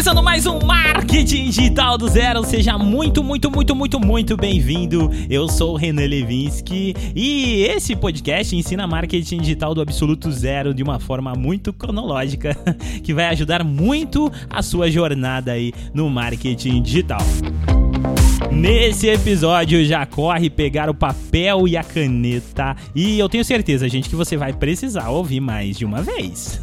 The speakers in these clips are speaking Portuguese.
Começando mais um Marketing Digital do Zero, seja muito bem-vindo. Eu sou o Renan Levinsky e esse podcast ensina marketing digital do absoluto zero de uma forma muito cronológica, que vai ajudar muito a sua jornada aí no marketing digital. Nesse episódio já corre pegar o papel e a caneta e eu tenho certeza, gente, que você vai precisar ouvir mais de uma vez.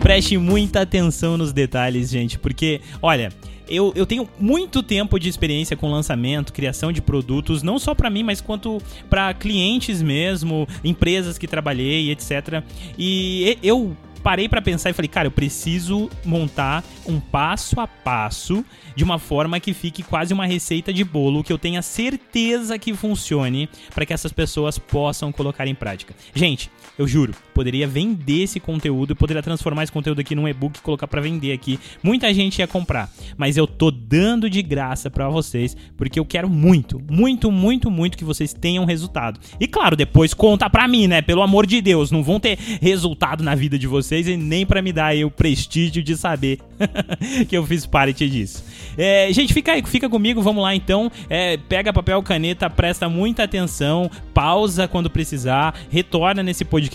Preste muita atenção nos detalhes, gente, porque, olha, eu tenho muito tempo de experiência com lançamento, criação de produtos, não só para mim, mas quanto para clientes mesmo, empresas que trabalhei, etc. E eu parei para pensar e falei, cara, eu preciso montar um passo a passo de uma forma que fique quase uma receita de bolo, que eu tenha certeza que funcione para que essas pessoas possam colocar em prática. Gente, eu juro, poderia vender esse conteúdo, poderia transformar esse conteúdo aqui num e-book e colocar para vender aqui. Muita gente ia comprar, mas eu tô dando de graça para vocês porque eu quero muito que vocês tenham resultado. E claro, depois conta para mim, né? Pelo amor de Deus, não vão ter resultado na vida de vocês e nem para me dar aí o prestígio de saber que eu fiz parte disso. Gente, fica comigo, vamos lá então. Pega papel, caneta, presta muita atenção, pausa quando precisar, retorna nesse podcast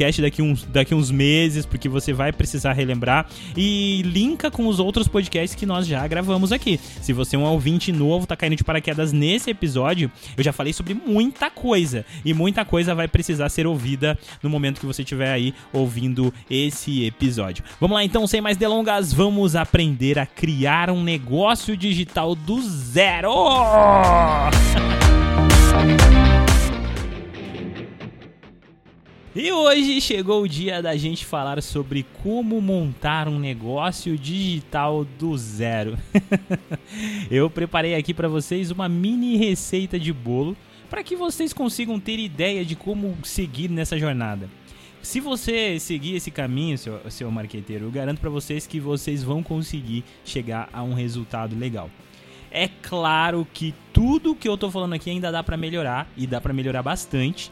daqui uns meses, porque você vai precisar relembrar e linka com os outros podcasts que nós já gravamos aqui. Se você é um ouvinte novo, tá caindo de paraquedas nesse episódio, eu já falei sobre muita coisa e muita coisa vai precisar ser ouvida no momento que você estiver aí ouvindo esse episódio. Vamos lá então, sem mais delongas, vamos aprender a criar um negócio digital do zero! E hoje chegou o dia da gente falar sobre como montar um negócio digital do zero. Eu preparei aqui para vocês uma mini receita de bolo para que vocês consigam ter ideia de como seguir nessa jornada. Se você seguir esse caminho, seu marqueteiro, eu garanto para vocês que vocês vão conseguir chegar a um resultado legal. É claro que tudo que eu tô falando aqui ainda dá para melhorar, e dá para melhorar bastante,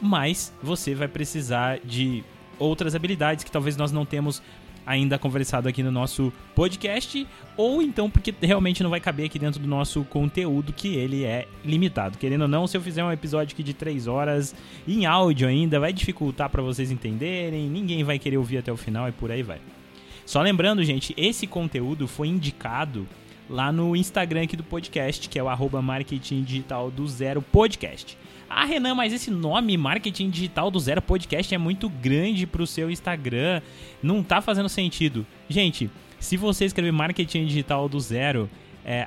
mas você vai precisar de outras habilidades que talvez nós não temos ainda conversado aqui no nosso podcast, ou então porque realmente não vai caber aqui dentro do nosso conteúdo, que ele é limitado. Querendo ou não, se eu fizer um episódio aqui de 3 horas em áudio ainda, vai dificultar para vocês entenderem, ninguém vai querer ouvir até o final e por aí vai. Só lembrando, gente, esse conteúdo foi indicado lá no Instagram aqui do podcast, que é o @marketingdigitaldo0podcast. Ah, Renan, mas esse nome, Marketing Digital do Zero Podcast, é muito grande pro seu Instagram, não tá fazendo sentido. Gente, se você escrever Marketing Digital do Zero,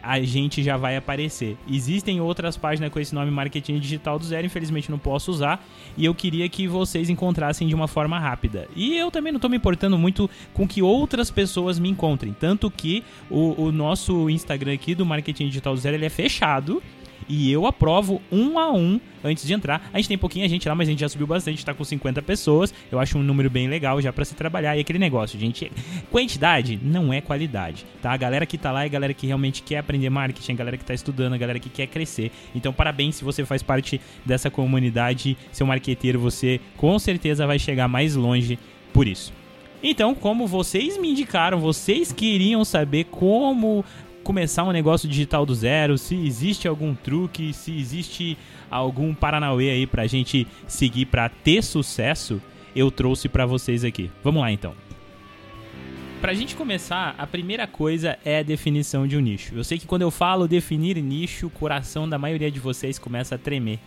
a gente já vai aparecer. Existem outras páginas com esse nome Marketing Digital do Zero, infelizmente não posso usar, e eu queria que vocês encontrassem de uma forma rápida. E eu também não estou me importando muito com que outras pessoas me encontrem, tanto que o nosso Instagram aqui do Marketing Digital do Zero, ele é fechado, e eu aprovo 1 a 1 antes de entrar. A gente tem pouquinha gente lá, mas a gente já subiu bastante, tá com 50 pessoas. Eu acho um número bem legal já pra se trabalhar. E aquele negócio, gente, quantidade não é qualidade, tá? A galera que tá lá é a galera que realmente quer aprender marketing, a galera que tá estudando, a galera que quer crescer. Então, parabéns se você faz parte dessa comunidade, seu marqueteiro, você com certeza vai chegar mais longe por isso. Então, como vocês me indicaram, vocês queriam saber como começar um negócio digital do zero, se existe algum truque, se existe algum paranauê aí pra gente seguir pra ter sucesso, eu trouxe pra vocês aqui. Vamos lá então. Pra gente começar, a primeira coisa é a definição de um nicho. Eu sei que quando eu falo definir nicho, o coração da maioria de vocês começa a tremer.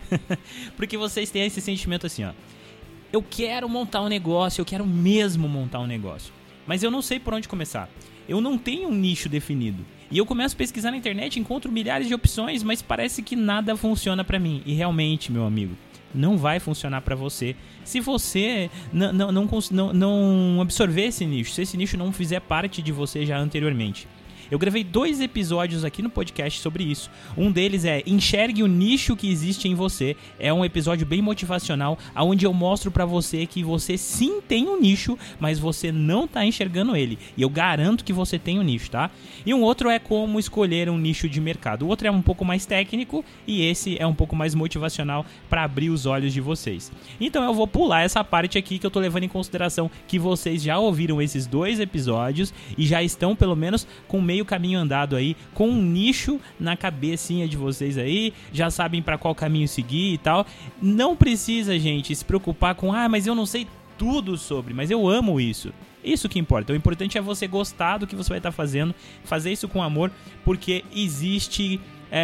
Porque vocês têm esse sentimento assim, ó. Eu quero montar um negócio, eu quero mesmo montar um negócio. Mas eu não sei por onde começar. Eu não tenho um nicho definido. E eu começo a pesquisar na internet, encontro milhares de opções, mas parece que nada funciona pra mim. E realmente, meu amigo, não vai funcionar pra você se você não absorver esse nicho, se esse nicho não fizer parte de você já anteriormente. Eu gravei 2 episódios aqui no podcast sobre isso. Um deles é Enxergue o Nicho que Existe em Você. É um episódio bem motivacional, onde eu mostro pra você que você sim tem um nicho, mas você não tá enxergando ele. E eu garanto que você tem um nicho, tá? E um outro é Como Escolher um Nicho de Mercado. O outro é um pouco mais técnico e esse é um pouco mais motivacional pra abrir os olhos de vocês. Então eu vou pular essa parte aqui que eu tô levando em consideração que vocês já ouviram esses 2 episódios e já estão pelo menos com meio caminho andado aí, com um nicho na cabecinha de vocês aí, já sabem pra qual caminho seguir e tal. Não precisa, gente, se preocupar com, mas eu não sei tudo sobre, mas eu amo isso. Isso que importa. O importante é você gostar do que você vai estar fazendo, fazer isso com amor, porque existe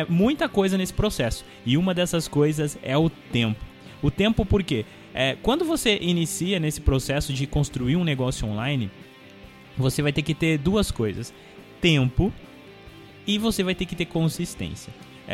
muita coisa nesse processo. E uma dessas coisas é o tempo. O tempo por quê? Quando você inicia nesse processo de construir um negócio online, você vai ter que ter 2 coisas. Tempo e você vai ter que ter consistência.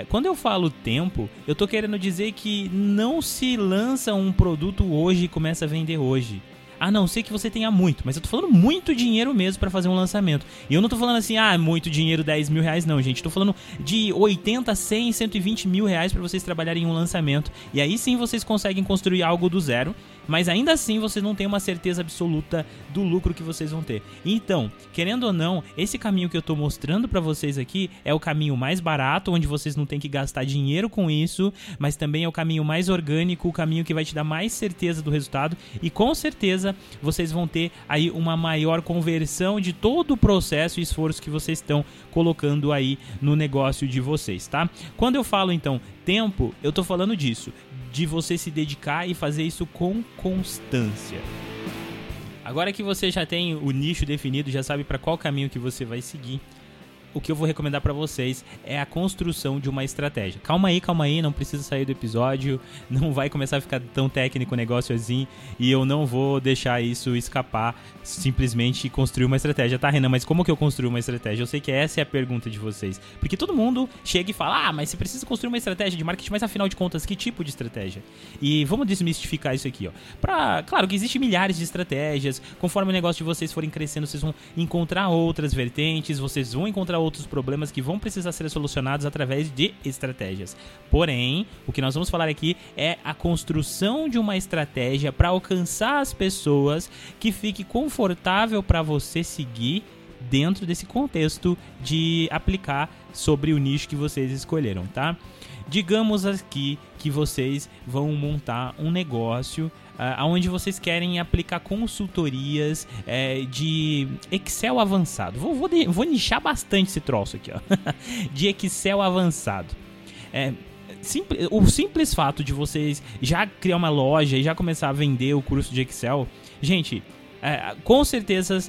Quando eu falo tempo, eu tô querendo dizer que não se lança um produto hoje e começa a vender hoje. A não ser que você tenha muito, mas eu tô falando muito dinheiro mesmo pra fazer um lançamento. E eu não tô falando assim, muito dinheiro, 10 mil reais, não, gente. Tô falando de 80, 100, 120 mil reais pra vocês trabalharem em um lançamento. E aí sim vocês conseguem construir algo do zero, mas ainda assim vocês não têm uma certeza absoluta do lucro que vocês vão ter. Então, querendo ou não, esse caminho que eu tô mostrando pra vocês aqui é o caminho mais barato, onde vocês não têm que gastar dinheiro com isso, mas também é o caminho mais orgânico, o caminho que vai te dar mais certeza do resultado e com certeza vocês vão ter aí uma maior conversão de todo o processo e esforço que vocês estão colocando aí no negócio de vocês, tá? Quando eu falo, então, tempo, eu tô falando disso, de você se dedicar e fazer isso com constância. Agora que você já tem o nicho definido, já sabe para qual caminho que você vai seguir, o que eu vou recomendar pra vocês é a construção de uma estratégia. Calma aí, não precisa sair do episódio, não vai começar a ficar tão técnico o negócio assim, e eu não vou deixar isso escapar, simplesmente construir uma estratégia. Tá, Renan, mas como que eu construo uma estratégia? Eu sei que essa é a pergunta de vocês, porque todo mundo chega e fala, mas você precisa construir uma estratégia de marketing, mas afinal de contas, que tipo de estratégia? E vamos desmistificar isso aqui, ó. Claro que existem milhares de estratégias, conforme o negócio de vocês forem crescendo, vocês vão encontrar outras vertentes, vocês vão encontrar outros problemas que vão precisar ser solucionados através de estratégias. Porém, o que nós vamos falar aqui é a construção de uma estratégia para alcançar as pessoas que fique confortável para você seguir dentro desse contexto de aplicar sobre o nicho que vocês escolheram, tá? Digamos aqui que vocês vão montar um negócio onde vocês querem aplicar consultorias de Excel avançado. Vou nichar bastante esse troço aqui, ó. De Excel avançado. O simples fato de vocês já criar uma loja e já começar a vender o curso de Excel, gente, com certeza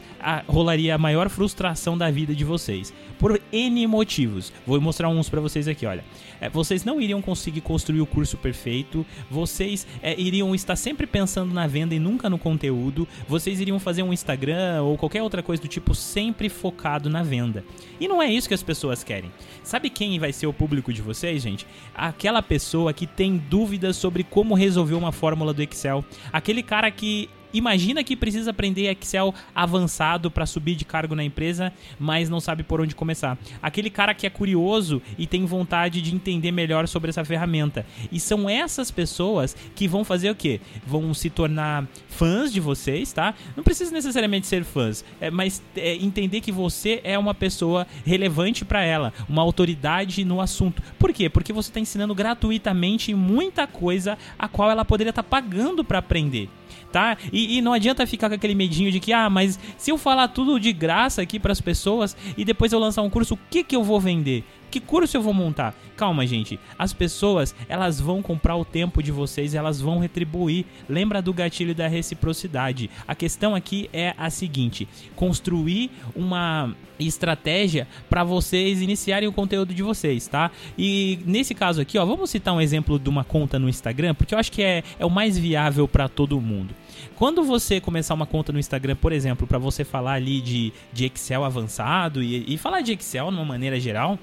rolaria a maior frustração da vida de vocês, por N motivos. Vou mostrar uns pra vocês aqui, olha. Vocês não iriam conseguir construir o curso perfeito, vocês iriam estar sempre pensando na venda e nunca no conteúdo, vocês iriam fazer um Instagram ou qualquer outra coisa do tipo sempre focado na venda. E não é isso que as pessoas querem. Sabe quem vai ser o público de vocês, gente? Aquela pessoa que tem dúvidas sobre como resolver uma fórmula do Excel, aquele cara que imagina que precisa aprender Excel avançado para subir de cargo na empresa, mas não sabe por onde começar. Aquele cara que é curioso e tem vontade de entender melhor sobre essa ferramenta. E são essas pessoas que vão fazer o quê? Vão se tornar fãs de vocês, tá? Não precisa necessariamente ser fãs, mas entender que você é uma pessoa relevante para ela, uma autoridade no assunto. Por quê? Porque você está ensinando gratuitamente muita coisa a qual ela poderia estar pagando para aprender, tá? E não adianta ficar com aquele medinho de que, mas se eu falar tudo de graça aqui pras pessoas e depois eu lançar um curso, o que eu vou vender? Que curso eu vou montar? Calma, gente. As pessoas, elas vão comprar o tempo de vocês, elas vão retribuir. Lembra do gatilho da reciprocidade. A questão aqui é a seguinte: construir uma estratégia para vocês iniciarem o conteúdo de vocês, tá? E nesse caso aqui, ó, vamos citar um exemplo de uma conta no Instagram, porque eu acho que é o mais viável para todo mundo. Quando você começar uma conta no Instagram, por exemplo, para você falar ali de Excel avançado e falar de Excel de uma maneira geral,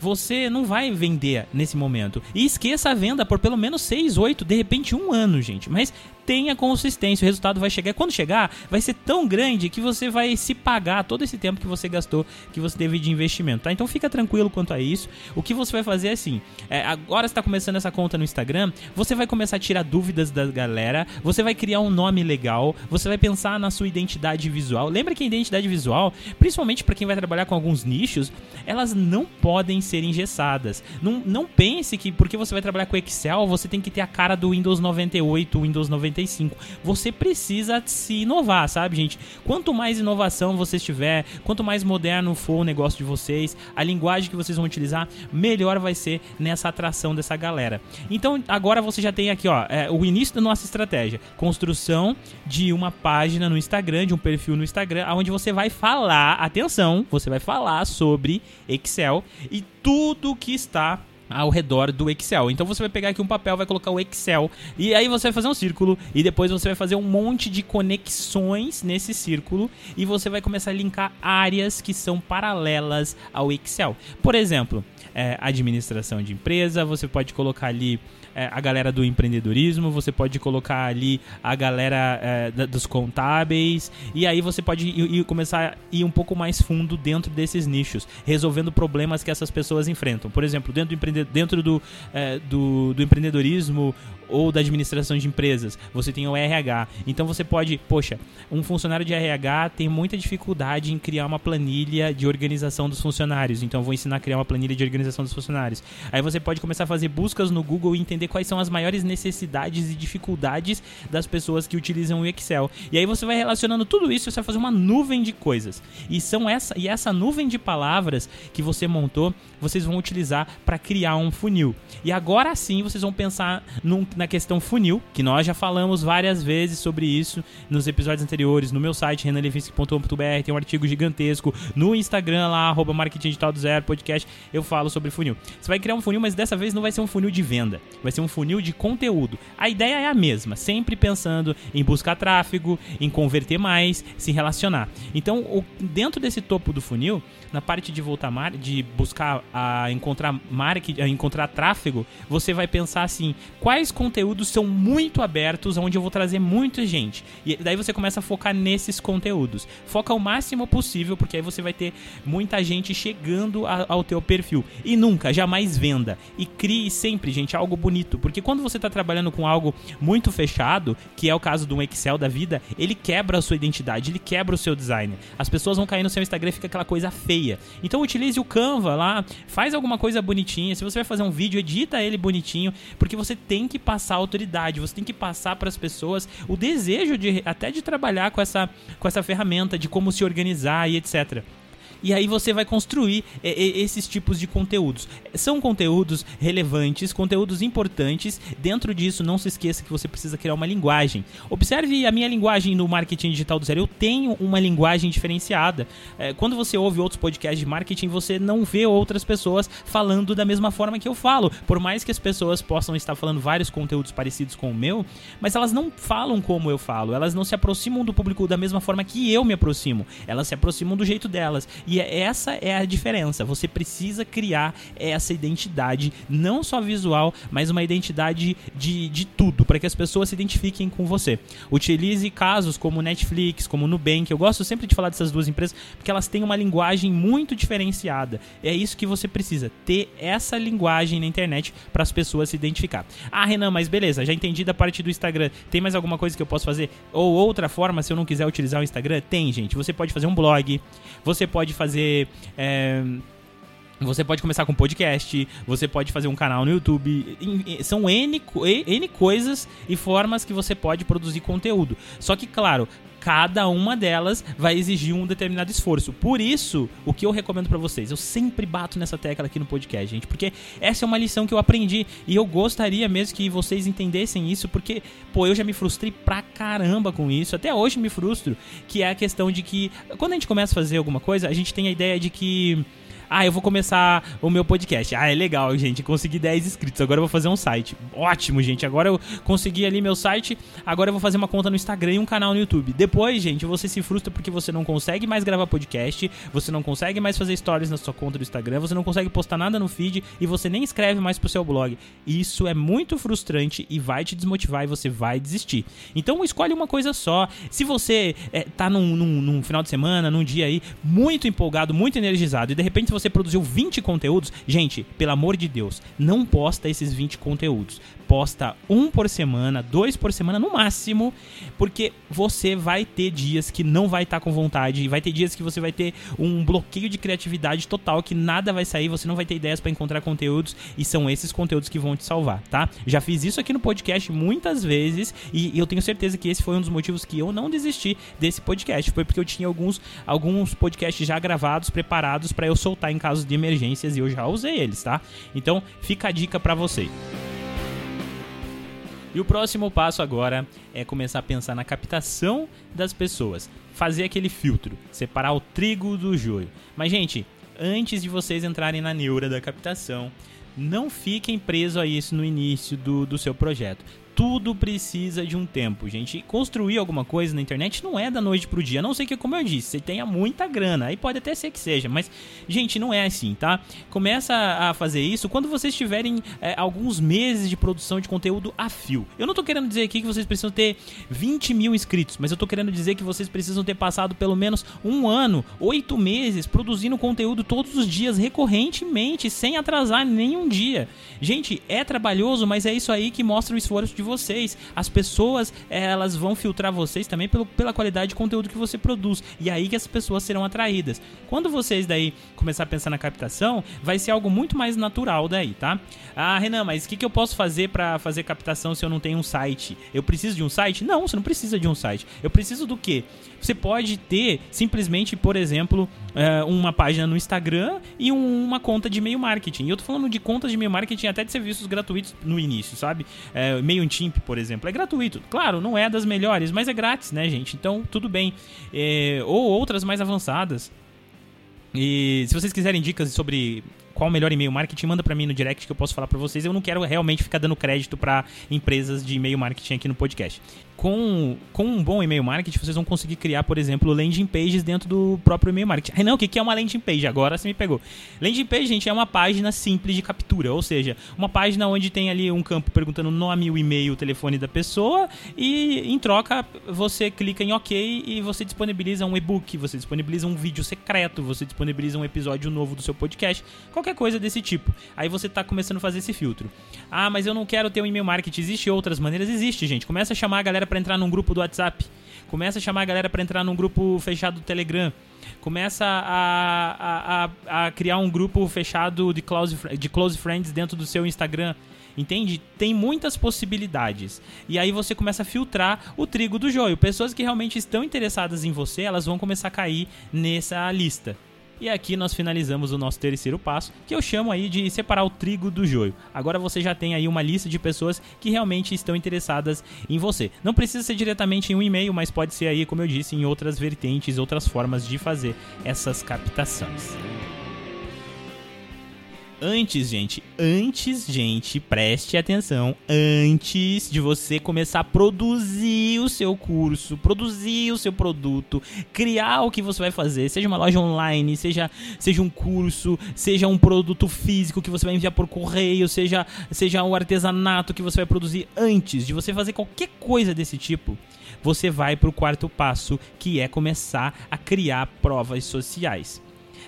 você não vai vender nesse momento. E esqueça a venda por pelo menos 6, 8, de repente 1 ano, gente. Mas tenha consistência. O resultado vai chegar. Quando chegar, vai ser tão grande que você vai se pagar todo esse tempo que você gastou, que você teve de investimento, tá? Então fica tranquilo quanto a isso. O que você vai fazer é assim, agora você está começando essa conta no Instagram, você vai começar a tirar dúvidas da galera, você vai criar um nome legal, você vai pensar na sua identidade visual. Lembra que a identidade visual, principalmente para quem vai trabalhar com alguns nichos, elas não podem ser engessadas. Não pense que porque você vai trabalhar com Excel, você tem que ter a cara do Windows 98, Windows 95. Você precisa se inovar, sabe, gente? Quanto mais inovação vocês tiver, quanto mais moderno for o negócio de vocês, a linguagem que vocês vão utilizar, melhor vai ser nessa atração dessa galera. Então, agora você já tem aqui, ó, o início da nossa estratégia. Construção de uma página no Instagram, de um perfil no Instagram, onde você vai falar, atenção, você vai falar sobre Excel e tudo que está ao redor do Excel. Então você vai pegar aqui um papel, vai colocar o Excel, e aí você vai fazer um círculo, e depois você vai fazer um monte de conexões nesse círculo, e você vai começar a linkar áreas que são paralelas ao Excel. Por exemplo, administração de empresa, você pode colocar ali a galera do empreendedorismo, você pode colocar ali a galera dos contábeis, e aí você pode começar a ir um pouco mais fundo dentro desses nichos, resolvendo problemas que essas pessoas enfrentam. Por exemplo, dentro do empreendedorismo ou da administração de empresas, você tem o RH. Então você pode, um funcionário de RH tem muita dificuldade em criar uma planilha de organização dos funcionários, então eu vou ensinar a criar uma planilha de organização dos funcionários. Aí você pode começar a fazer buscas no Google e entender quais são as maiores necessidades e dificuldades das pessoas que utilizam o Excel. E aí você vai relacionando tudo isso, você vai fazer uma nuvem de coisas. E essa nuvem de palavras que você montou, vocês vão utilizar para criar um funil. E agora sim, vocês vão pensar na questão funil, que nós já falamos várias vezes sobre isso nos episódios anteriores, no meu site, renanlevinsky.com.br, tem um artigo gigantesco, no Instagram lá, @marketingdigitaldo0podcast, eu falo sobre funil. Você vai criar um funil, mas dessa vez não vai ser um funil de venda, vai ser um funil de conteúdo. A ideia é a mesma, sempre pensando em buscar tráfego, em converter mais, se relacionar. Então, dentro desse topo do funil, na parte de encontrar tráfego, você vai pensar assim, quais conteúdos são muito abertos, onde eu vou trazer muita gente. E daí você começa a focar nesses conteúdos. Foca o máximo possível, porque aí você vai ter muita gente chegando ao teu perfil. E nunca, jamais venda. E crie sempre, gente, algo bonito. Porque quando você está trabalhando com algo muito fechado, que é o caso de um Excel da vida, ele quebra a sua identidade, ele quebra o seu design. As pessoas vão cair no seu Instagram e fica aquela coisa feia. Então utilize o Canva lá, faz alguma coisa bonitinha. Se você vai fazer um vídeo, edita ele bonitinho, porque você tem que passar autoridade, você tem que passar para as pessoas o desejo de trabalhar com essa ferramenta, de como se organizar e etc. E aí você vai construir esses tipos de conteúdos. São conteúdos relevantes, conteúdos importantes. Dentro disso, não se esqueça que você precisa criar uma linguagem. Observe a minha linguagem no Marketing Digital do Zero. Eu tenho uma linguagem diferenciada. Quando você ouve outros podcasts de marketing, você não vê outras pessoas falando da mesma forma que eu falo. Por mais que as pessoas possam estar falando vários conteúdos parecidos com o meu, mas elas não falam como eu falo. Elas não se aproximam do público da mesma forma que eu me aproximo. Elas se aproximam do jeito delas. E essa é a diferença, você precisa criar essa identidade, não só visual, mas uma identidade de tudo, para que as pessoas se identifiquem com você. Utilize casos como Netflix, como Nubank, eu gosto sempre de falar dessas duas empresas, porque elas têm uma linguagem muito diferenciada. É isso que você precisa, ter essa linguagem na internet para as pessoas se identificar. Ah, Renan, mas beleza, já entendi da parte do Instagram, tem mais alguma coisa que eu posso fazer? Ou outra forma, se eu não quiser utilizar o Instagram? Tem, gente, você pode fazer um blog, você pode fazer... Você pode começar com podcast, você pode fazer um canal no YouTube, são N coisas e formas que você pode produzir conteúdo. Só que, claro, cada uma delas vai exigir um determinado esforço. Por isso, o que eu recomendo pra vocês, eu sempre bato nessa tecla aqui no podcast, gente, porque essa é uma lição que eu aprendi e eu gostaria mesmo que vocês entendessem isso, porque, eu já me frustrei pra caramba com isso, até hoje me frustro, que é a questão de que, quando a gente começa a fazer alguma coisa, a gente tem a ideia de que Ah, eu vou começar o meu podcast. Ah, é legal, gente, consegui 10 inscritos, agora eu vou fazer um site. Ótimo, gente, agora eu consegui ali meu site, agora eu vou fazer uma conta no Instagram e um canal no YouTube. Depois, gente, você se frustra porque você não consegue mais gravar podcast, você não consegue mais fazer stories na sua conta do Instagram, você não consegue postar nada no feed e você nem escreve mais pro seu blog. Isso é muito frustrante e vai te desmotivar e você vai desistir. Então, escolhe uma coisa só. Se você tá num final de semana, num dia aí, muito empolgado, muito energizado, e de repente você produziu 20 conteúdos, gente, pelo amor de Deus, não posta esses 20 conteúdos. Posta um por semana, 2 por semana no máximo, porque você vai ter dias que não vai estar com vontade, vai ter dias que você vai ter um bloqueio de criatividade total, que nada vai sair, você não vai ter ideias para encontrar conteúdos, e são esses conteúdos que vão te salvar, tá? Já fiz isso aqui no podcast muitas vezes, e eu tenho certeza que esse foi um dos motivos que eu não desisti desse podcast, foi porque eu tinha alguns podcasts já gravados, preparados para eu soltar em casos de emergências, e eu já usei eles, tá? Então, fica a dica para você. E o próximo passo agora é começar a pensar na captação das pessoas. Fazer aquele filtro, separar o trigo do joio. Mas, gente, antes de vocês entrarem na neura da captação, não fiquem presos a isso no início do seu projeto. Tudo precisa de um tempo, gente. E construir alguma coisa na internet não é da noite pro dia. A não ser que, como eu disse, você tenha muita grana. Aí pode até ser que seja, mas, gente, não é assim, tá? Começa a fazer isso quando vocês tiverem alguns meses de produção de conteúdo a fio. Eu não tô querendo dizer aqui que vocês precisam ter 20 mil inscritos, mas eu tô querendo dizer que vocês precisam ter passado pelo menos 1 ano, 8 meses, produzindo conteúdo todos os dias, recorrentemente, sem atrasar nenhum dia. Gente, é trabalhoso, mas é isso aí que mostra o esforço de vocês. As pessoas, elas vão filtrar vocês também pela qualidade de conteúdo que você produz, e aí que as pessoas serão atraídas. Quando vocês daí começar a pensar na captação, vai ser algo muito mais natural daí, tá? Ah, Renan, mas o que eu posso fazer pra fazer captação se eu não tenho um site? Eu preciso de um site? Não, você não precisa de um site. Eu preciso do quê? Você pode ter simplesmente, por exemplo, uma página no Instagram e uma conta de e-mail marketing. E eu tô falando de contas de e-mail marketing até de serviços gratuitos no início, sabe? Mailchimp, por exemplo, é gratuito. Claro, não é das melhores, mas é grátis, né, gente? Então, tudo bem. Ou outras mais avançadas. E se vocês quiserem dicas sobre qual o melhor e-mail marketing, manda pra mim no direct que eu posso falar pra vocês. Eu não quero realmente ficar dando crédito pra empresas de e-mail marketing aqui no podcast. Com um bom e-mail marketing, vocês vão conseguir criar, por exemplo, landing pages dentro do próprio e-mail marketing. Ah, não, o que é uma landing page? Agora você me pegou. Landing page, gente, é uma página simples de captura, ou seja, uma página onde tem ali um campo perguntando o nome, o e-mail, o telefone da pessoa, e em troca você clica em OK e você disponibiliza um e-book, você disponibiliza um vídeo secreto, você disponibiliza um episódio novo do seu podcast, qualquer coisa desse tipo. Aí você está começando a fazer esse filtro. Ah, mas eu não quero ter um e-mail marketing. Existem outras maneiras? Existe, gente. Começa a chamar a galera para entrar num grupo do WhatsApp, começa a chamar a galera para entrar num grupo fechado do Telegram, começa a criar um grupo fechado de close friends dentro do seu Instagram, entende? Tem muitas possibilidades. E aí você começa a filtrar o trigo do joio. Pessoas que realmente estão interessadas em você, elas vão começar a cair nessa lista. E aqui nós finalizamos o nosso terceiro passo, que eu chamo aí de separar o trigo do joio. Agora você já tem aí uma lista de pessoas que realmente estão interessadas em você. Não precisa ser diretamente em um e-mail, mas pode ser aí, como eu disse, em outras vertentes, outras formas de fazer essas captações. Antes, gente, preste atenção, antes de você começar a produzir o seu curso, produzir o seu produto, criar o que você vai fazer, seja uma loja online, seja um curso, seja um produto físico que você vai enviar por correio, seja um artesanato que você vai produzir, antes de você fazer qualquer coisa desse tipo, você vai para o quarto passo, que é começar a criar provas sociais.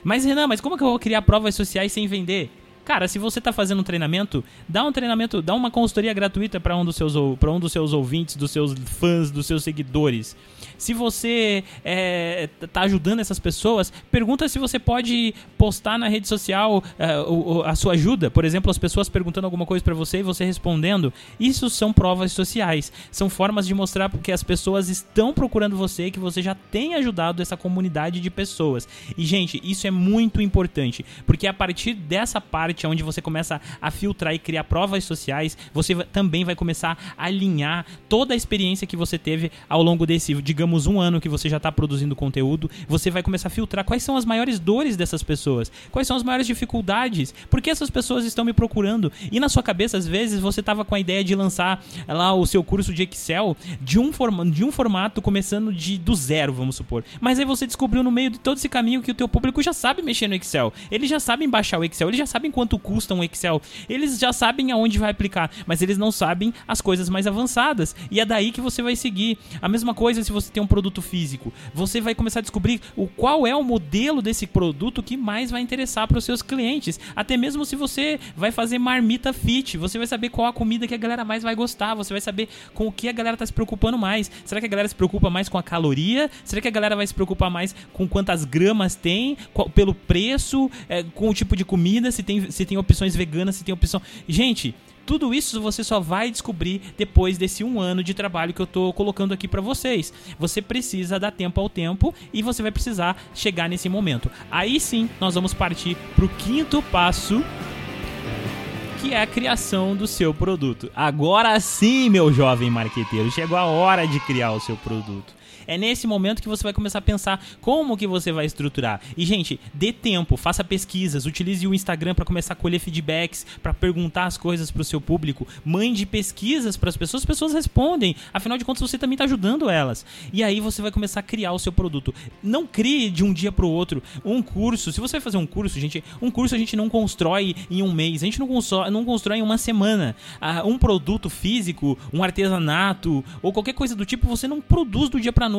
Mas, Renan, mas como é que eu vou criar provas sociais sem vender? Cara, se você está fazendo um treinamento, dá uma consultoria gratuita para um dos seus ouvintes, dos seus fãs, dos seus seguidores. Se você está ajudando essas pessoas, pergunta se você pode postar na rede social a sua ajuda. Por exemplo, as pessoas perguntando alguma coisa para você e você respondendo. Isso são provas sociais. São formas de mostrar que as pessoas estão procurando você e que você já tem ajudado essa comunidade de pessoas. E, gente, isso é muito importante, porque a partir dessa parte parte onde você começa a filtrar e criar provas sociais, você também vai começar a alinhar toda a experiência que você teve ao longo desse, digamos, um ano que você já está produzindo conteúdo. Você vai começar a filtrar quais são as maiores dores dessas pessoas, quais são as maiores dificuldades, por que essas pessoas estão me procurando. E na sua cabeça, às vezes, você estava com a ideia de lançar lá o seu curso de Excel de um formato começando do zero, vamos supor. Mas aí você descobriu no meio de todo esse caminho que o teu público já sabe mexer no Excel, eles já sabem baixar o Excel, eles já sabem quanto custa um Excel, eles já sabem aonde vai aplicar, mas eles não sabem as coisas mais avançadas. E é daí que você vai seguir. A mesma coisa se você tem um produto físico, você vai começar a descobrir qual é o modelo desse produto que mais vai interessar para os seus clientes. Até mesmo se você vai fazer marmita fit, você vai saber qual a comida que a galera mais vai gostar, você vai saber com o que a galera está se preocupando mais. Será que a galera se preocupa mais com a caloria? Será que a galera vai se preocupar mais com quantas gramas tem, pelo preço, com o tipo de comida, se tem opções veganas, se tem opção... Gente... Tudo isso você só vai descobrir depois desse um ano de trabalho que eu estou colocando aqui para vocês. Você precisa dar tempo ao tempo e você vai precisar chegar nesse momento. Aí sim, nós vamos partir para o quinto passo, que é a criação do seu produto. Agora sim, meu jovem marqueteiro, chegou a hora de criar o seu produto. É nesse momento que você vai começar a pensar como que você vai estruturar. E, gente, dê tempo, faça pesquisas, utilize o Instagram para começar a colher feedbacks, para perguntar as coisas para o seu público, mande pesquisas para as pessoas respondem, afinal de contas você também está ajudando elas. E aí você vai começar a criar o seu produto. Não crie de um dia para o outro um curso. Se você vai fazer um curso, gente, um curso a gente não constrói em um mês, a gente não constrói em uma semana. Um produto físico, um artesanato ou qualquer coisa do tipo, você não produz do dia para noite.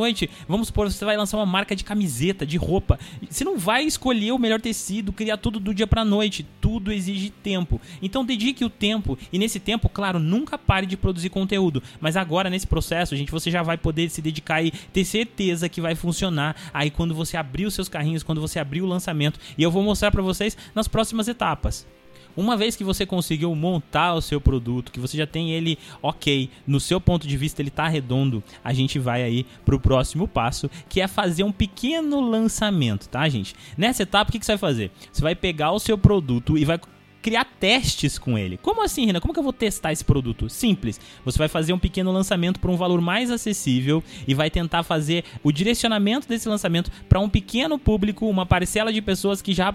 Vamos supor, você vai lançar uma marca de camiseta, de roupa, você não vai escolher o melhor tecido, criar tudo do dia pra noite, tudo exige tempo. Então dedique o tempo, e nesse tempo, claro, nunca pare de produzir conteúdo, mas agora nesse processo, gente, você já vai poder se dedicar e ter certeza que vai funcionar aí quando você abrir os seus carrinhos, quando você abrir o lançamento, e eu vou mostrar pra vocês nas próximas etapas. Uma vez que você conseguiu montar o seu produto, que você já tem ele ok, no seu ponto de vista ele está redondo, a gente vai aí para o próximo passo, que é fazer um pequeno lançamento, tá, gente? Nessa etapa, o que você vai fazer? Você vai pegar o seu produto e vai criar testes com ele. Como assim, Renan? Como que eu vou testar esse produto? Simples. Você vai fazer um pequeno lançamento por um valor mais acessível e vai tentar fazer o direcionamento desse lançamento para um pequeno público, uma parcela de pessoas que já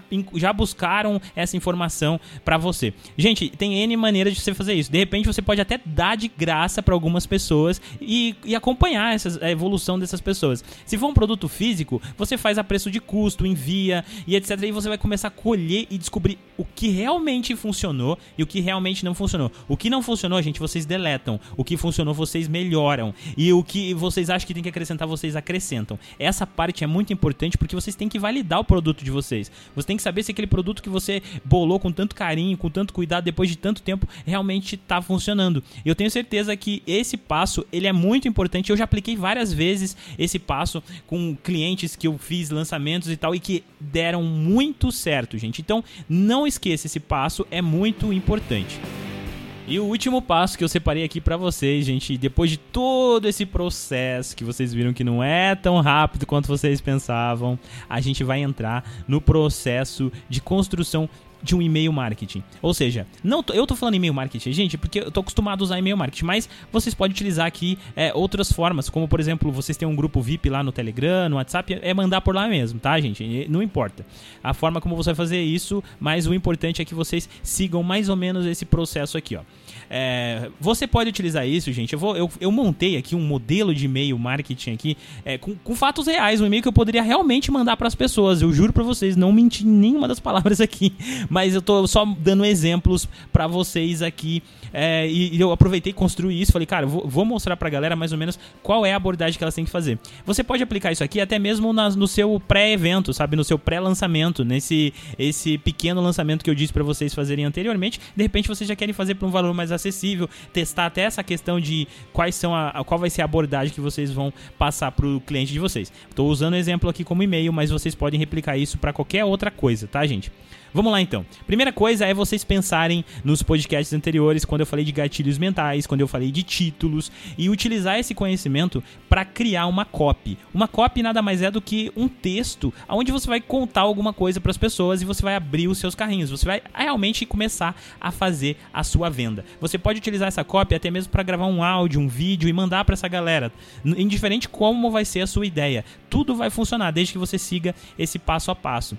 buscaram essa informação para você. Gente, tem N maneiras de você fazer isso. De repente, você pode até dar de graça para algumas pessoas e acompanhar a evolução dessas pessoas. Se for um produto físico, você faz a preço de custo, envia e etc. E você vai começar a colher e descobrir o que realmente funcionou e o que realmente não funcionou. O que não funcionou, gente, vocês deletam. O que funcionou, vocês melhoram. E o que vocês acham que tem que acrescentar, vocês acrescentam. Essa parte é muito importante porque vocês têm que validar o produto de vocês. Você tem que saber se aquele produto que você bolou com tanto carinho, com tanto cuidado, depois de tanto tempo, realmente está funcionando. Eu tenho certeza que esse passo, ele é muito importante. Eu já apliquei várias vezes esse passo com clientes que eu fiz lançamentos e tal, e que deram muito certo, gente. Então, não esqueça esse passo, é muito importante. E o último passo que eu separei aqui pra vocês, gente, depois de todo esse processo que vocês viram que não é tão rápido quanto vocês pensavam, a gente vai entrar no processo de construção de um e-mail marketing. Ou seja, eu tô falando e-mail marketing, gente, porque eu tô acostumado a usar e-mail marketing, mas vocês podem utilizar aqui outras formas, como por exemplo, vocês têm um grupo VIP lá no Telegram, no WhatsApp, é mandar por lá mesmo, tá, gente? Não importa a forma como você vai fazer isso, mas o importante é que vocês sigam mais ou menos esse processo aqui, ó. Você pode utilizar isso, gente. Eu montei aqui um modelo de e-mail marketing aqui, com fatos reais, um e-mail que eu poderia realmente mandar para as pessoas. Eu juro para vocês, não menti nenhuma das palavras aqui. Mas eu tô só dando exemplos pra vocês aqui, e eu aproveitei e construí isso, falei, cara, vou mostrar pra galera mais ou menos qual é a abordagem que elas têm que fazer. Você pode aplicar isso aqui até mesmo no seu pré-evento, sabe, no seu pré-lançamento, esse pequeno lançamento que eu disse pra vocês fazerem anteriormente. De repente vocês já querem fazer por um valor mais acessível, testar até essa questão de qual vai ser a abordagem que vocês vão passar pro cliente de vocês. Tô usando o exemplo aqui como e-mail, mas vocês podem replicar isso pra qualquer outra coisa, tá, gente? Vamos lá então. Primeira coisa é vocês pensarem nos podcasts anteriores, quando eu falei de gatilhos mentais, quando eu falei de títulos, e utilizar esse conhecimento para criar uma copy. Uma copy nada mais é do que um texto onde você vai contar alguma coisa para as pessoas e você vai abrir os seus carrinhos, você vai realmente começar a fazer a sua venda. Você pode utilizar essa copy até mesmo para gravar um áudio, um vídeo e mandar para essa galera, indiferente como vai ser a sua ideia. Tudo vai funcionar desde que você siga esse passo a passo.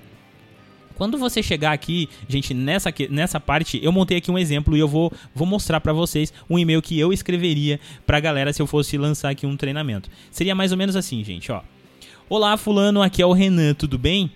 Quando você chegar aqui, gente, nessa parte, eu montei aqui um exemplo e eu vou mostrar para vocês um e-mail que eu escreveria para a galera se eu fosse lançar aqui um treinamento. Seria mais ou menos assim, gente, ó. Olá, fulano, aqui é o Renan, tudo bem?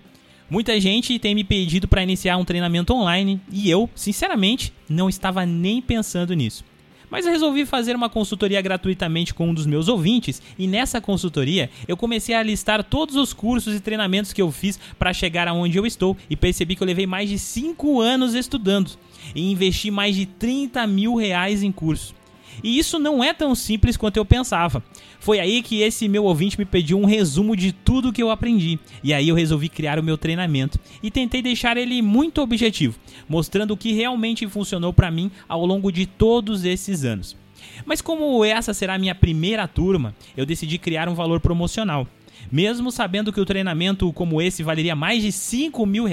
Muita gente tem me pedido para iniciar um treinamento online e eu, sinceramente, não estava nem pensando nisso. Mas eu resolvi fazer uma consultoria gratuitamente com um dos meus ouvintes e nessa consultoria eu comecei a listar todos os cursos e treinamentos que eu fiz para chegar aonde eu estou e percebi que eu levei mais de 5 anos estudando e investi mais de R$30 mil em cursos. E isso não é tão simples quanto eu pensava. Foi aí que esse meu ouvinte me pediu um resumo de tudo que eu aprendi. E aí eu resolvi criar o meu treinamento e tentei deixar ele muito objetivo, mostrando o que realmente funcionou para mim ao longo de todos esses anos. Mas como essa será a minha primeira turma, eu decidi criar um valor promocional. Mesmo sabendo que o treinamento como esse valeria mais de R$5 mil,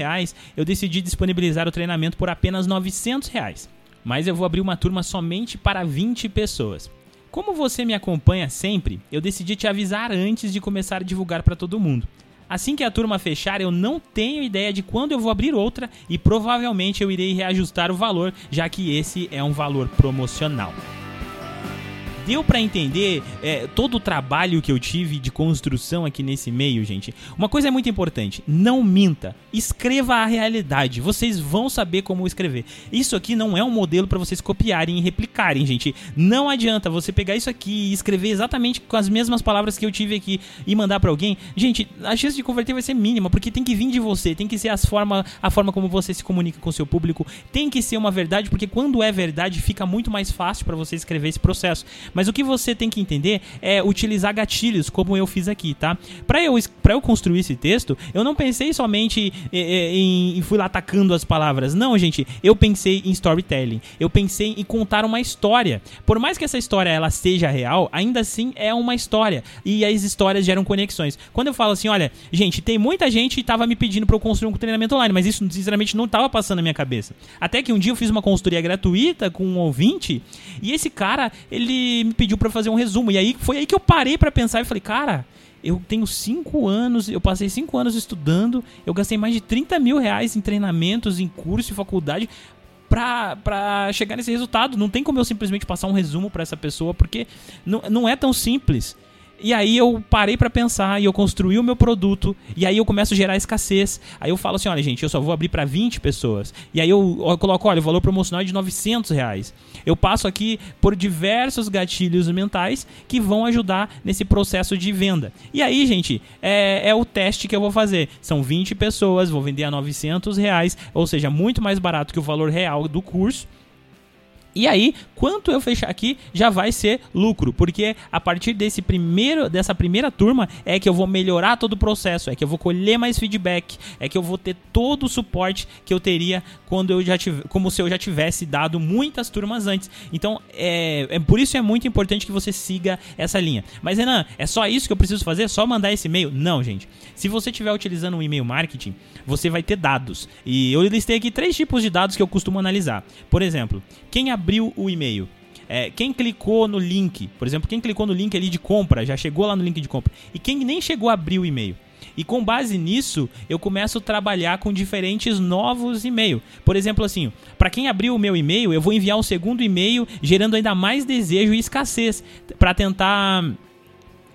eu decidi disponibilizar o treinamento por apenas R$900. Mas eu vou abrir uma turma somente para 20 pessoas. Como você me acompanha sempre, eu decidi te avisar antes de começar a divulgar para todo mundo. Assim que a turma fechar, eu não tenho ideia de quando eu vou abrir outra e provavelmente eu irei reajustar o valor, já que esse é um valor promocional. Deu para entender todo o trabalho que eu tive de construção aqui nesse meio, gente? Uma coisa é muito importante, não minta, escreva a realidade, vocês vão saber como escrever. Isso aqui não é um modelo para vocês copiarem e replicarem, gente. Não adianta você pegar isso aqui e escrever exatamente com as mesmas palavras que eu tive aqui e mandar para alguém. Gente, a chance de converter vai ser mínima, porque tem que vir de você, tem que ser a forma como você se comunica com o seu público, tem que ser uma verdade, porque quando é verdade fica muito mais fácil para você escrever esse processo. Mas o que você tem que entender é utilizar gatilhos, como eu fiz aqui, tá? Pra eu construir esse texto, eu não pensei somente em fui lá atacando as palavras. Não, gente, eu pensei em storytelling. Eu pensei em contar uma história. Por mais que essa história ela seja real, ainda assim é uma história. E as histórias geram conexões. Quando eu falo assim, olha, gente, tem muita gente que estava me pedindo pra eu construir um treinamento online, mas isso, sinceramente, não estava passando na minha cabeça. Até que um dia eu fiz uma consultoria gratuita com um ouvinte, e esse cara, ele me pediu para fazer um resumo, e aí foi aí que eu parei para pensar e falei, cara, eu tenho 5 anos, eu passei 5 anos estudando, eu gastei mais de R$30 mil em treinamentos, em curso, em faculdade, para chegar nesse resultado. Não tem como eu simplesmente passar um resumo para essa pessoa, porque não é tão simples. E aí eu parei pra pensar e eu construí o meu produto, e aí eu começo a gerar escassez. Aí eu falo assim, olha gente, eu só vou abrir pra 20 pessoas. E aí eu coloco, olha, o valor promocional é de R$900. Eu passo aqui por diversos gatilhos mentais que vão ajudar nesse processo de venda. E aí, gente, é o teste que eu vou fazer. São 20 pessoas, vou vender a R$900, ou seja, muito mais barato que o valor real do curso. E aí, quanto eu fechar aqui, já vai ser lucro, porque a partir dessa primeira turma é que eu vou melhorar todo o processo, é que eu vou colher mais feedback, é que eu vou ter todo o suporte que eu teria como se eu já tivesse dado muitas turmas antes. Então, por isso é muito importante que você siga essa linha. Mas, Renan, é só isso que eu preciso fazer? Só mandar esse e-mail? Não, gente. Se você estiver utilizando um e-mail marketing, você vai ter dados. E eu listei aqui 3 tipos de dados que eu costumo analisar. Por exemplo, quem abriu o e-mail, quem clicou no link, por exemplo, quem clicou no link ali de compra, já chegou lá no link de compra, e quem nem chegou a abrir o e-mail. E com base nisso, eu começo a trabalhar com diferentes novos e-mails. Por exemplo, assim, para quem abriu o meu e-mail, eu vou enviar um segundo e-mail, gerando ainda mais desejo e escassez, para tentar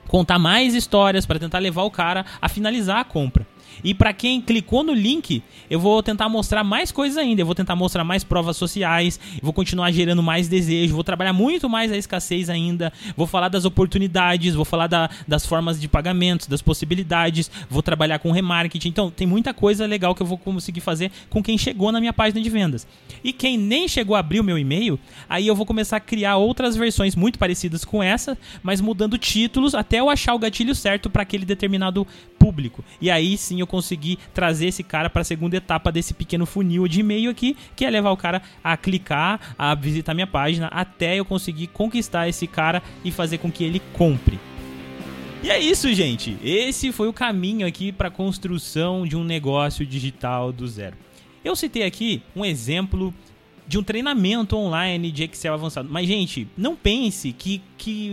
contar mais histórias, para tentar levar o cara a finalizar a compra. E para quem clicou no link, eu vou tentar mostrar mais coisas ainda, eu vou tentar mostrar mais provas sociais, vou continuar gerando mais desejo, vou trabalhar muito mais a escassez ainda, vou falar das oportunidades, vou falar das formas de pagamento, das possibilidades, vou trabalhar com remarketing. Então tem muita coisa legal que eu vou conseguir fazer com quem chegou na minha página de vendas. E quem nem chegou a abrir o meu e-mail, aí eu vou começar a criar outras versões muito parecidas com essa, mas mudando títulos até eu achar o gatilho certo para aquele determinado público. E aí sim eu consegui trazer esse cara para a segunda etapa desse pequeno funil de e-mail aqui, que é levar o cara a clicar, a visitar minha página, até eu conseguir conquistar esse cara e fazer com que ele compre. E é isso, gente. Esse foi o caminho aqui para a construção de um negócio digital do zero. Eu citei aqui um exemplo de um treinamento online de Excel avançado. Mas, gente, não pense que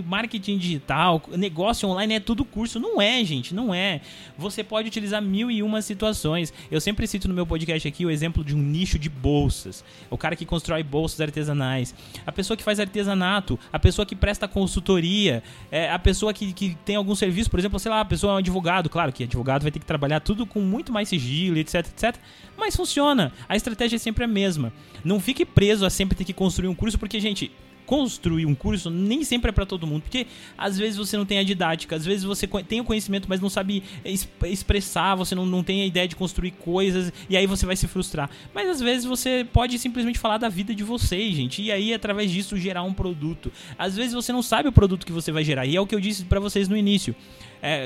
marketing digital, negócio online é tudo curso. Não é, gente, não é. Você pode utilizar 1001 situações. Eu sempre cito no meu podcast aqui o exemplo de um nicho de bolsas. O cara que constrói bolsas artesanais. A pessoa que faz artesanato. A pessoa que presta consultoria. A pessoa que tem algum serviço. Por exemplo, sei lá, a pessoa é um advogado. Claro que advogado vai ter que trabalhar tudo com muito mais sigilo, etc, etc. Mas funciona. A estratégia é sempre a mesma. Não fique preso a sempre ter que construir um curso, porque, gente, construir um curso nem sempre é para todo mundo, porque às vezes você não tem a didática, às vezes você tem o conhecimento, mas não sabe expressar, você não tem a ideia de construir coisas, e aí você vai se frustrar. Mas às vezes você pode simplesmente falar da vida de vocês, gente, e aí através disso gerar um produto. Às vezes você não sabe o produto que você vai gerar, e é o que eu disse para vocês no início.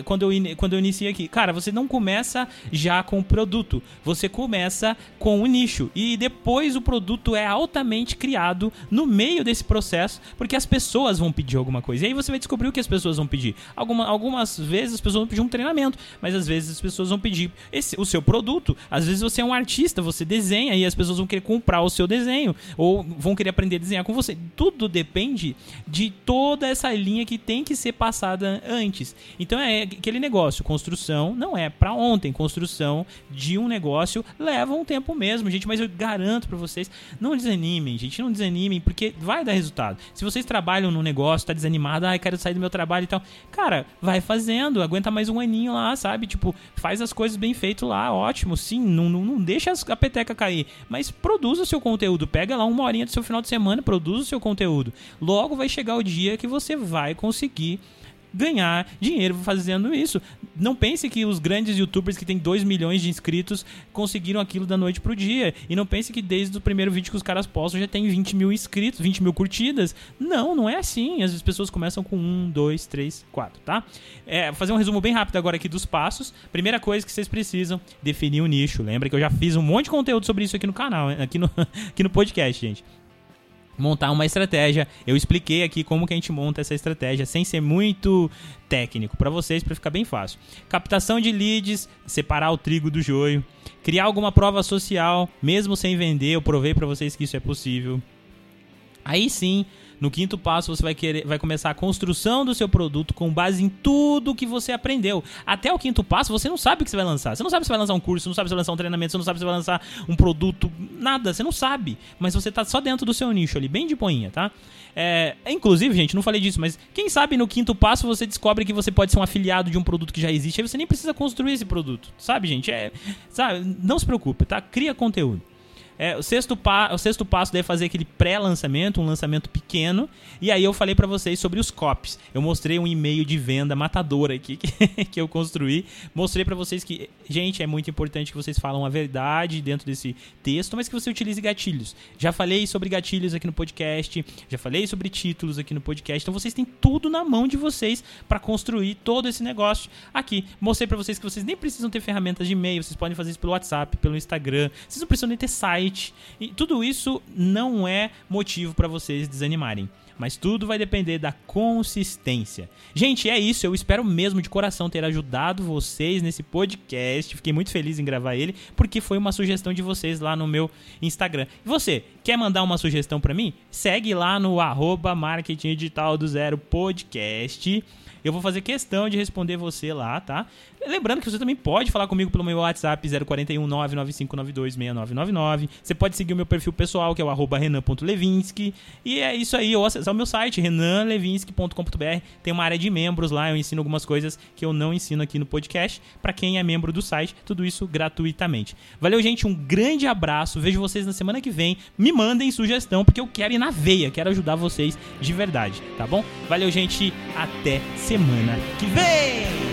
Quando eu iniciei aqui, cara, você não começa já com o produto, você começa com o nicho e depois o produto é altamente criado no meio desse processo, porque as pessoas vão pedir alguma coisa e aí você vai descobrir o que as pessoas vão pedir. Algumas vezes as pessoas vão pedir um treinamento, mas às vezes as pessoas vão pedir o seu produto. Às vezes você é um artista, você desenha e as pessoas vão querer comprar o seu desenho ou vão querer aprender a desenhar com você. Tudo depende de toda essa linha que tem que ser passada antes. Então é aquele negócio, construção não é pra ontem, construção de um negócio leva um tempo mesmo, gente, mas eu garanto pra vocês, não desanimem, gente, não desanimem, porque vai dar resultado. Se vocês trabalham num negócio, tá desanimado, quero sair do meu trabalho e tal, cara, vai fazendo, aguenta mais um aninho lá, sabe, tipo, faz as coisas bem feito lá, ótimo, sim, não deixa a peteca cair, mas produza o seu conteúdo, pega lá uma horinha do seu final de semana, produza o seu conteúdo, logo vai chegar o dia que você vai conseguir ganhar dinheiro fazendo isso. Não pense que os grandes youtubers que têm 2 milhões de inscritos conseguiram aquilo da noite pro dia. E não pense que desde o primeiro vídeo que os caras postam já tem 20 mil inscritos, 20 mil curtidas. Não, não é assim. As pessoas começam com 1, 2, 3, 4, tá? Vou fazer um resumo bem rápido agora aqui dos passos. Primeira coisa que vocês precisam, definir um nicho. Lembra que eu já fiz um monte de conteúdo sobre isso aqui no canal, aqui no podcast, gente. Montar uma estratégia, eu expliquei aqui como que a gente monta essa estratégia sem ser muito técnico para vocês, para ficar bem fácil. Captação de leads, separar o trigo do joio, criar alguma prova social, mesmo sem vender, eu provei para vocês que isso é possível. Aí sim, no quinto passo, você vai começar a construção do seu produto com base em tudo que você aprendeu. Até o quinto passo, você não sabe o que você vai lançar. Você não sabe se vai lançar um curso, você não sabe se vai lançar um treinamento, você não sabe se vai lançar um produto, nada, você não sabe. Mas você tá só dentro do seu nicho ali, bem de boinha, tá? Inclusive, gente, não falei disso, mas quem sabe no quinto passo você descobre que você pode ser um afiliado de um produto que já existe, aí você nem precisa construir esse produto, sabe, gente? Sabe? Não se preocupe, tá? Cria conteúdo. O sexto passo é fazer aquele pré-lançamento, um lançamento pequeno. E aí eu falei pra vocês sobre os copies. Eu mostrei um e-mail de venda matadora aqui que eu construí. Mostrei pra vocês que, gente, é muito importante que vocês falam a verdade dentro desse texto, mas que você utilize gatilhos. Já falei sobre gatilhos aqui no podcast, já falei sobre títulos aqui no podcast. Então vocês têm tudo na mão de vocês pra construir todo esse negócio aqui. Mostrei pra vocês que vocês nem precisam ter ferramentas de e-mail, vocês podem fazer isso pelo WhatsApp, pelo Instagram. Vocês não precisam nem ter site. E tudo isso não é motivo para vocês desanimarem, mas tudo vai depender da consistência. Gente, é isso, eu espero mesmo de coração ter ajudado vocês nesse podcast, fiquei muito feliz em gravar ele, porque foi uma sugestão de vocês lá no meu Instagram. E você, quer mandar uma sugestão para mim? Segue lá no @marketingdigitaldo0podcast. Eu vou fazer questão de responder você lá, tá? Lembrando que você também pode falar comigo pelo meu WhatsApp 041 995926999. Você pode seguir o meu perfil pessoal, que é o @renan.levinsky. E é isso aí, ou acessar o meu site, renanlevinsky.com.br. Tem uma área de membros lá, eu ensino algumas coisas que eu não ensino aqui no podcast, pra quem é membro do site, tudo isso gratuitamente. Valeu, gente, um grande abraço, vejo vocês na semana que vem. Me mandem sugestão, porque eu quero ir na veia, quero ajudar vocês de verdade, tá bom? Valeu, gente, até semana que vem!